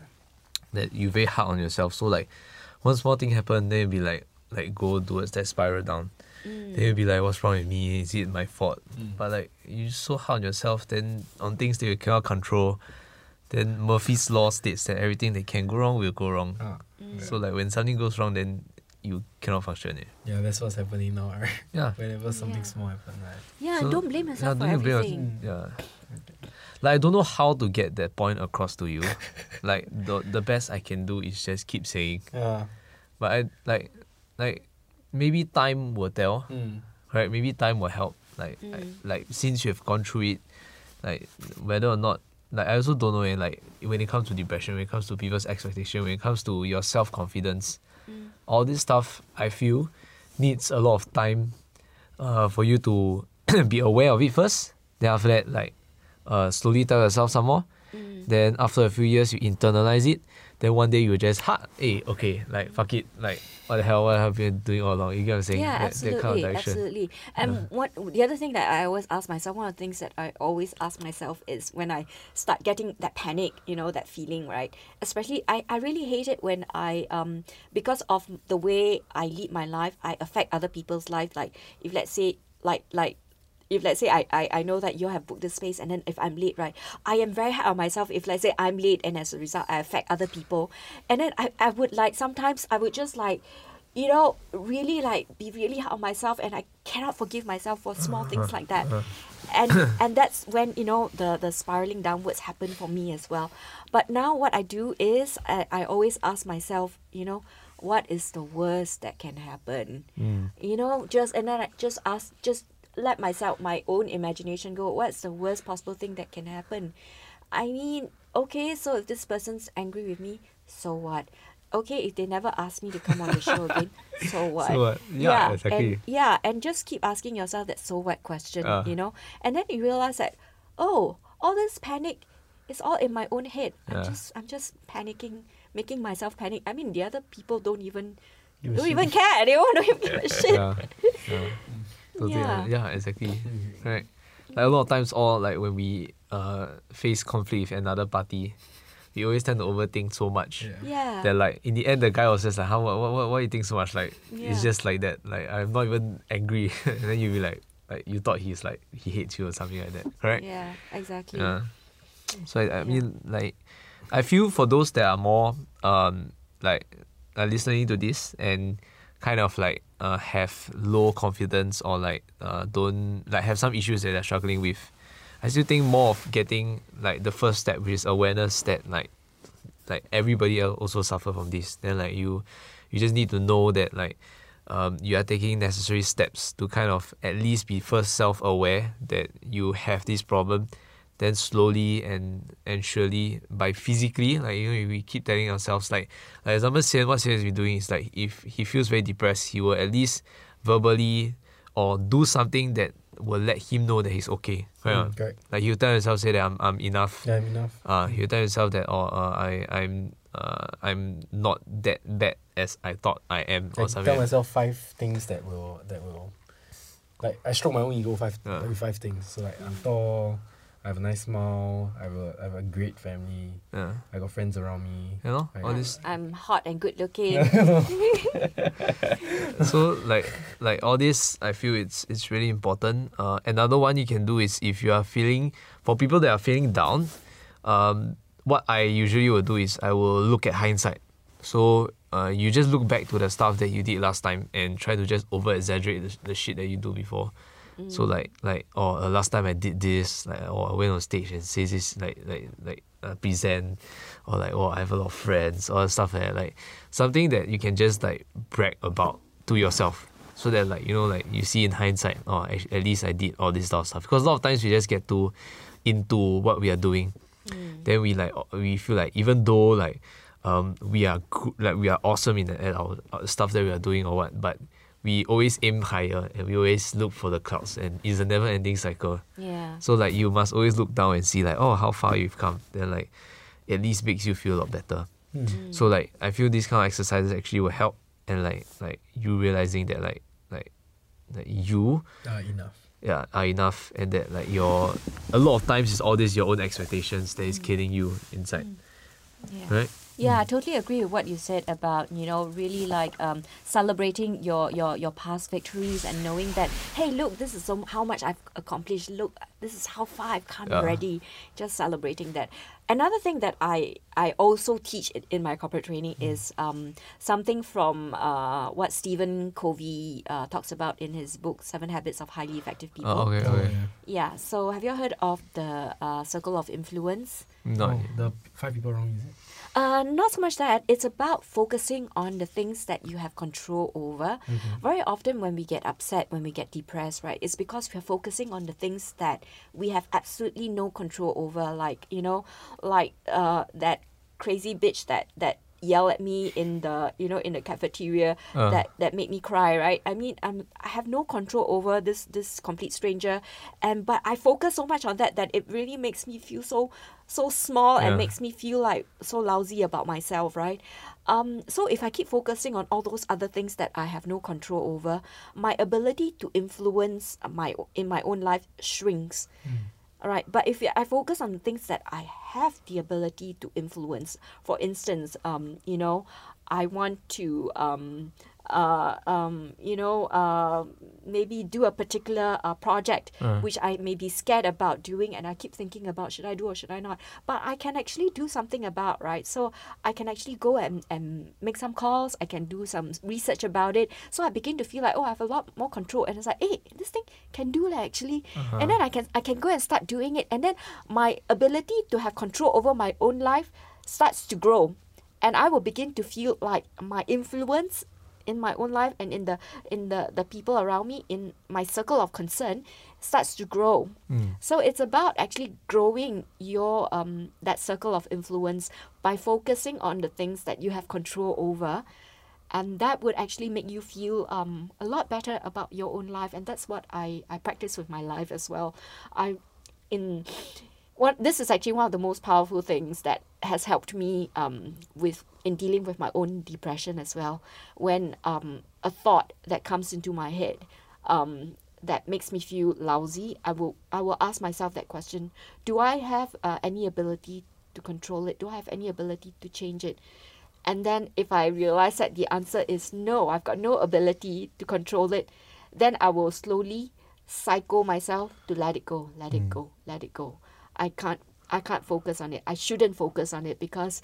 That you're very hard on yourself. So like, one small thing happened, then you'll be like, like go towards that spiral down. Mm. Then you'll be like, what's wrong with me? Is it my fault? Mm. But like, you're so hard on yourself, then on things that you cannot control. Then Murphy's Law states that everything that can go wrong will go wrong. Ah, yeah. So like when something goes wrong, then you cannot function it. Yeah, that's what's happening now. Right? Yeah. Whenever something yeah. small happens. Right? Yeah, so, don't blame yourself yeah, for everything. Your, yeah. Like, I don't know how to get that point across to you. Like, the the best I can do is just keep saying. Yeah. But I like like maybe time will tell. Mm. Right? Maybe time will help. Like mm. I, like since you've gone through it, like whether or not like I also don't know, and like when it comes to depression, when it comes to people's expectation, when it comes to your self confidence, mm. all this stuff I feel needs a lot of time uh for you to be aware of it first. Then after that, like uh slowly tell yourself some more. Mm. Then after a few years you internalize it. Then one day you just ha hey, okay, like fuck it, like what the hell, what have you been doing all along? You get what I'm saying? Yeah, that, absolutely, that kind of absolutely. And yeah. what the other thing that I always ask myself, one of the things that I always ask myself is when I start getting that panic, you know, that feeling, right? Especially, I, I really hate it when I um because of the way I lead my life, I affect other people's life. Like if let's say like like. If let's say I, I, I know that you have booked this space, and then if I'm late, right, I am very hard on myself if let's say I'm late and as a result I affect other people. And then I, I would like sometimes I would just like, you know, really like be really hard on myself, and I cannot forgive myself for small things like that. And and that's when, you know, the, the spiraling downwards happened for me as well. But now what I do is I, I always ask myself, you know, what is the worst that can happen? Mm. You know, just and then I just ask just let myself, my own imagination go, what's the worst possible thing that can happen? I mean, okay, so if this person's angry with me, so what? Okay, if they never ask me to come on the show again, so what? So what? Yeah, yeah, exactly. And, yeah, and just keep asking yourself that so what question, uh. you know? And then you realize that, oh, all this panic is all in my own head. Yeah. I'm just, I'm just panicking, making myself panic. I mean, the other people don't even, you don't even care. They don't even give a shit. Yeah. Yeah. Totally, yeah. yeah, exactly. Right. Like a lot of times, all like when we uh face conflict with another party, we always tend to overthink so much. Yeah. yeah. That like in the end, the guy was just like, "How? What? What? Why you think so much? Like yeah. it's just like that. Like I'm not even angry." And then you be like, like you thought he's like he hates you or something like that, right? Yeah, exactly. Yeah. So I, I mean, yeah. like, I feel for those that are more um like are listening to this and kind of like. Uh, have low confidence or like uh, don't like have some issues that they're struggling with, I still think more of getting like the first step, which is awareness that like like everybody else also suffer from this. Then like you you just need to know that like um, you are taking necessary steps to kind of at least be first self-aware that you have this problem. Then slowly and and surely by physically, like you know, we keep telling ourselves like, like example, Sian, what Sian has been doing is like if he feels very depressed, he will at least verbally or do something that will let him know that he's okay. Right? Mm, like he'll tell himself say that I'm I'm enough. Yeah, I'm enough. Uh, he'll tell himself that or oh, uh, I I'm uh, I'm not that bad as I thought I am. Or I something. Tell myself five things that will that will, like I stroke my own ego five uh. with five things. So like I'm tall. I have a nice smile. I have a, I have a great family. Yeah. I got friends around me. You know, I all this. I'm hot and good looking. So like like all this, I feel it's it's really important. Uh, another one you can do is if you are feeling for people that are feeling down, um, what I usually will do is I will look at hindsight. So uh, you just look back to the stuff that you did last time and try to just over exaggerate the, the shit that you do before. Mm. So like like or oh, uh, last time I did this, like or oh, I went on stage and says this like like like uh, present, or like oh I have a lot of friends or stuff like that. Like something that you can just like brag about to yourself, so that like you know like you see in hindsight or oh, at least I did all this stuff. Because a lot of times we just get too into what we are doing, mm. then we like we feel like even though like um we are good, like we are awesome in the, at our stuff that we are doing or what, but we always aim higher and we always look for the clouds, and it's a never-ending cycle. Yeah. So like you must always look down and see like, oh, how far you've come. Then like at least makes you feel a lot better. Mm. So like I feel these kind of exercises actually will help, and like like you realizing that like like that you are enough. Yeah, are enough, and that like your a lot of times it's all this your own expectations that is killing you inside. Mm. Yeah. Right? Yeah, I totally agree with what you said about, you know, really like um, celebrating your, your, your past victories and knowing that, hey, look, this is so, how much I've accomplished. Look, this is how far I've come yeah. already. Just celebrating that. Another thing that I, I also teach in my corporate training mm. is um, something from uh, what Stephen Covey uh, talks about in his book, Seven Habits of Highly Effective People. Oh, okay, okay. Yeah, so have you heard of the uh, Circle of Influence? No. Oh, the five people wrong, is it? Uh, not so much that. It's about focusing on the things that you have control over. Mm-hmm. Very often when we get upset, when we get depressed, right, it's because we're focusing on the things that we have absolutely no control over. Like, you know, like uh, that crazy bitch that, that yelled at me in the, you know, in the cafeteria uh. that, that made me cry, right? I mean, I'm, I have no control over this, this complete stranger. And but I focus so much on that that it really makes me feel so... so small yeah. and makes me feel like so lousy about myself, right? Um, so if I keep focusing on all those other things that I have no control over, my ability to influence my in my own life shrinks, mm. right? But if I focus on the things that I have the ability to influence, for instance, um, you know, I want to... Um, Uh, um, you know, uh, maybe do a particular uh, project uh. which I may be scared about doing, and I keep thinking about should I do or should I not, but I can actually do something about, right? So I can actually go and, and make some calls, I can do some research about it, so I begin to feel like, oh, I have a lot more control, and it's like, hey, this thing can do like, actually uh-huh. and then I can I can go and start doing it, and then my ability to have control over my own life starts to grow, and I will begin to feel like my influence in my own life and in the in the, the people around me, in my circle of concern, starts to grow. Mm. So it's about actually growing your um that circle of influence by focusing on the things that you have control over, and that would actually make you feel um a lot better about your own life. And that's what I, I practice with my life as well. I in What, this is actually one of the most powerful things that has helped me um, with in dealing with my own depression as well. When um, a thought that comes into my head um, that makes me feel lousy, I will I will ask myself that question: do I have uh, any ability to control it? Do I have any ability to change it? And then if I realize that the answer is no, I've got no ability to control it, then I will slowly psycho myself to let it go, let it mm. go, let it go. I can't I can't focus on it. I shouldn't focus on it, because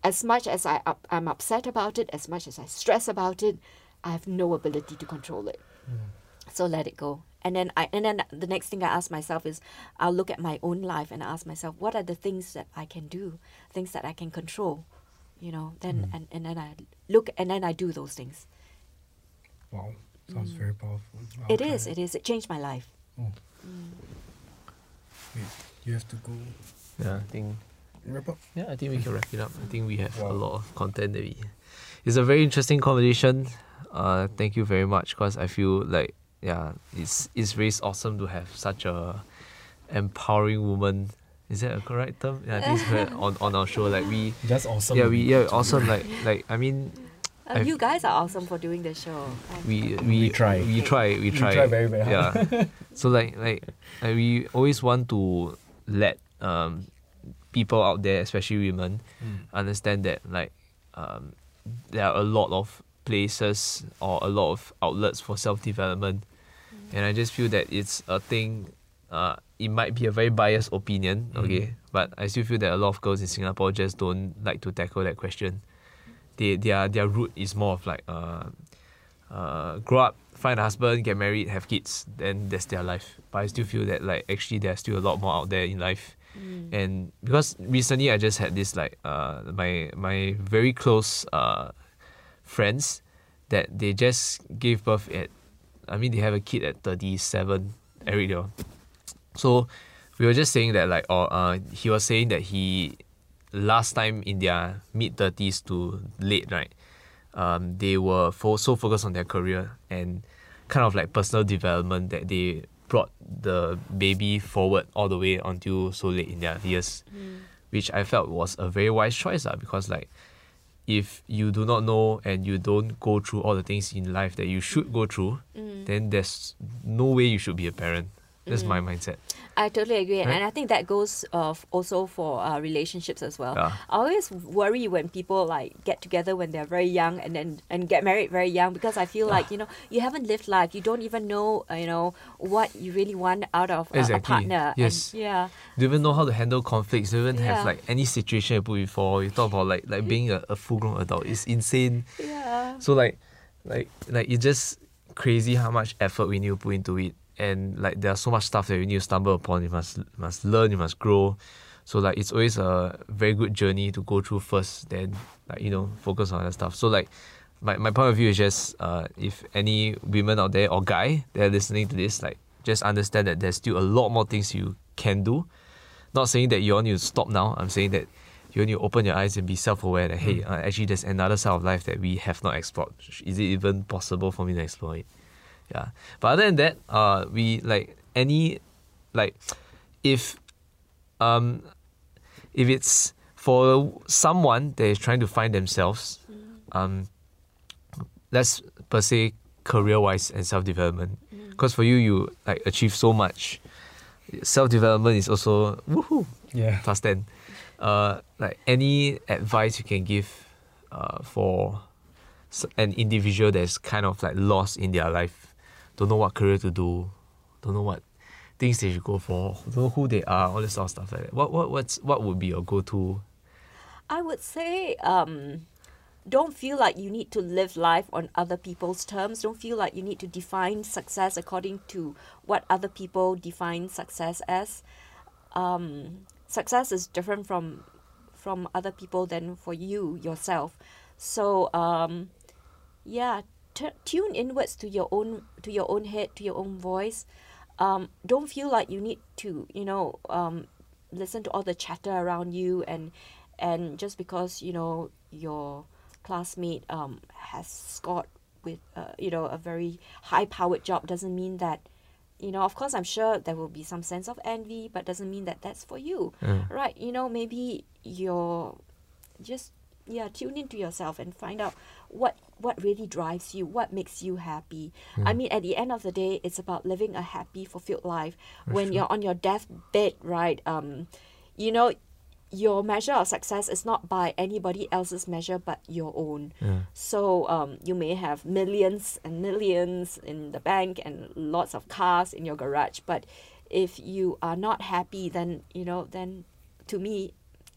as much as I, uh, I'm upset about it, as much as I stress about it, I have no ability to control it. Mm. So let it go. And then I and then the next thing I ask myself is, I'll look at my own life and ask myself, what are the things that I can do, things that I can control, you know? Then mm. and, and then I look and then I do those things. Wow, sounds mm. very powerful. Wow, it is, it is. It changed my life. Oh. Mm. Wait. You have to go. Yeah, I think. Wrap up. Yeah, I think we can wrap it up. I think we have wow. a lot of content that we. It's a very interesting conversation. Uh, thank you very much. Cause I feel like yeah, it's it's really awesome to have such a empowering woman. Is that a correct term? Yeah, I think it's very on on our show. Like we. That's awesome. Yeah, we yeah awesome. Like like I mean. Uh, you guys are awesome for doing the show. We, we we try. We try. We try. We try very very hard. Yeah. So like like like we always want to let um people out there, especially women, mm. understand that like um there are a lot of places or a lot of outlets for self-development, mm. and I just feel that it's a thing. Uh, it might be a very biased opinion, mm. okay, but I still feel that a lot of girls in Singapore just don't like to tackle that question. They their their route is more of like uh, uh grow up, find a husband, get married, have kids, then that's their life. But I still feel that like actually there's still a lot more out there in life. Mm. And because recently I just had this like uh my my very close uh friends that they just gave birth at, I mean they have a kid at thirty-seven, every day. So we were just saying that like or uh he was saying that he last time in their mid thirties to late, right? Um, they were fo- so focused on their career and kind of like personal development that they brought the baby forward all the way until so late in their years, mm. which I felt was a very wise choice uh, because like if you do not know and you don't go through all the things in life that you should go through, mm. then there's no way you should be a parent. That's mm. my mindset. I totally agree. Right? And I think that goes uh, also for uh, relationships as well. Yeah. I always worry when people like get together when they're very young and then and get married very young, because I feel like, you know, you haven't lived life. You don't even know, uh, you know, what you really want out of uh, exactly. a partner. Yes. And, yeah. You don't even know how to handle conflicts. You don't even yeah. have like any situation you put before. You talk about like, like being a, a full-grown adult. It's insane. Yeah. So like, like, like it's just crazy how much effort we need to put into it. And like there's so much stuff that you need to stumble upon. You must must learn, you must grow. So like it's always a very good journey to go through first, then like, you know, focus on other stuff. So like my, my point of view is just uh if any women out there or guy that are listening to this, like just understand that there's still a lot more things you can do. Not saying that you all need to stop now. I'm saying that you only open your eyes and be self-aware that, hey, uh, actually there's another side of life that we have not explored. Is it even possible for me to explore it? Yeah. But other than that, uh, we like any, like, if, um, if it's for someone that is trying to find themselves, um, let's per se career-wise and self-development, because for you, you like achieve so much. Self-development is also woohoo. Yeah. Plus ten. Uh, like any advice you can give, uh, for an individual that's kind of like lost in their life. Don't know what career to do, don't know what things they should go for, don't know who they are, all this sort of stuff like that. What what what's what would be your go-to? I would say um, don't feel like you need to live life on other people's terms. Don't feel like you need to define success according to what other people define success as. Um, success is different from from other people than for you yourself. So um, yeah. T- tune inwards to your own to your own head, to your own voice. Um, don't feel like you need to, you know, um, listen to all the chatter around you, and and just because, you know, your classmate um, has scored with uh, you know, a very high powered job doesn't mean that, you know, of course I'm sure there will be some sense of envy, but doesn't mean that that's for you. Mm. Right, you know, maybe you're just yeah, tune into yourself and find out what what really drives you, what makes you happy. Mm. I mean, at the end of the day, it's about living a happy, fulfilled life. That's when true. You're on your deathbed, right? Um, you know, your measure of success is not by anybody else's measure but your own. Yeah. So um, you may have millions and millions in the bank and lots of cars in your garage, but if you are not happy, then, you know, then to me,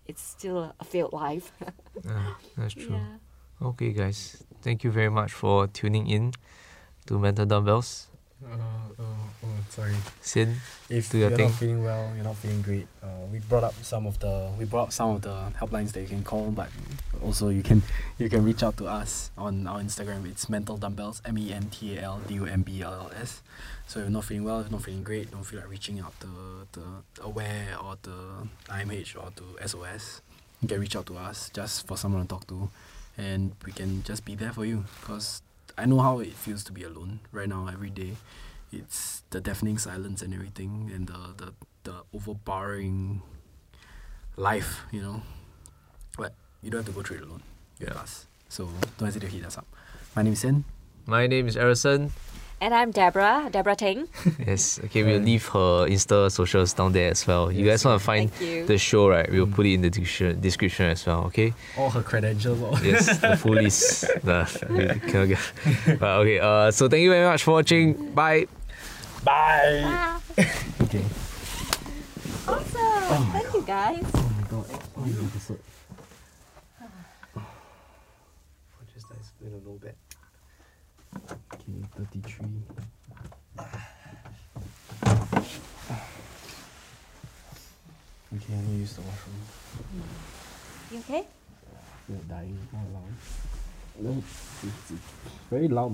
it's still a failed life. Yeah, that's true. Yeah. Okay, guys. Thank you very much for tuning in to Mental Dumbbells. Uh, uh, oh, sorry. Sin, if do your you're thing. Not feeling well, you're not feeling great. Uh, we brought up some of the we brought up some of the helplines that you can call, but also you can you can reach out to us on our Instagram. It's Mental Dumbbells, M E N T A L D U M B L L S. So if you're not feeling well, if you're not feeling great, don't feel like reaching out to the AWARE or the I M H or to S O S. You can reach out to us just for someone to talk to, and we can just be there for you, because I know how it feels to be alone right now. Every day, it's the deafening silence and everything, and the the, the overpowering life, you know. But you don't have to go through it alone. You're yeah. us, so don't hesitate to hit us up. My name is Sin. My name is Arison. And I'm Deborah, Deborah Ting. Yes, okay, we'll leave her Insta socials down there as well. You yes. guys want to find the show, right? We'll mm. put it in the description as well, okay? All her credentials. All. Yes, the full list. Nah, uh, okay, uh, so thank you very much for watching. Bye. Bye. Bye. Okay. Awesome. Oh thank God. You guys. Oh my God. Oh my God. That's so... oh, just I split a little bit. Okay, thirty-three. Okay, I need to use the washroom. You okay? You're dying. Very loud.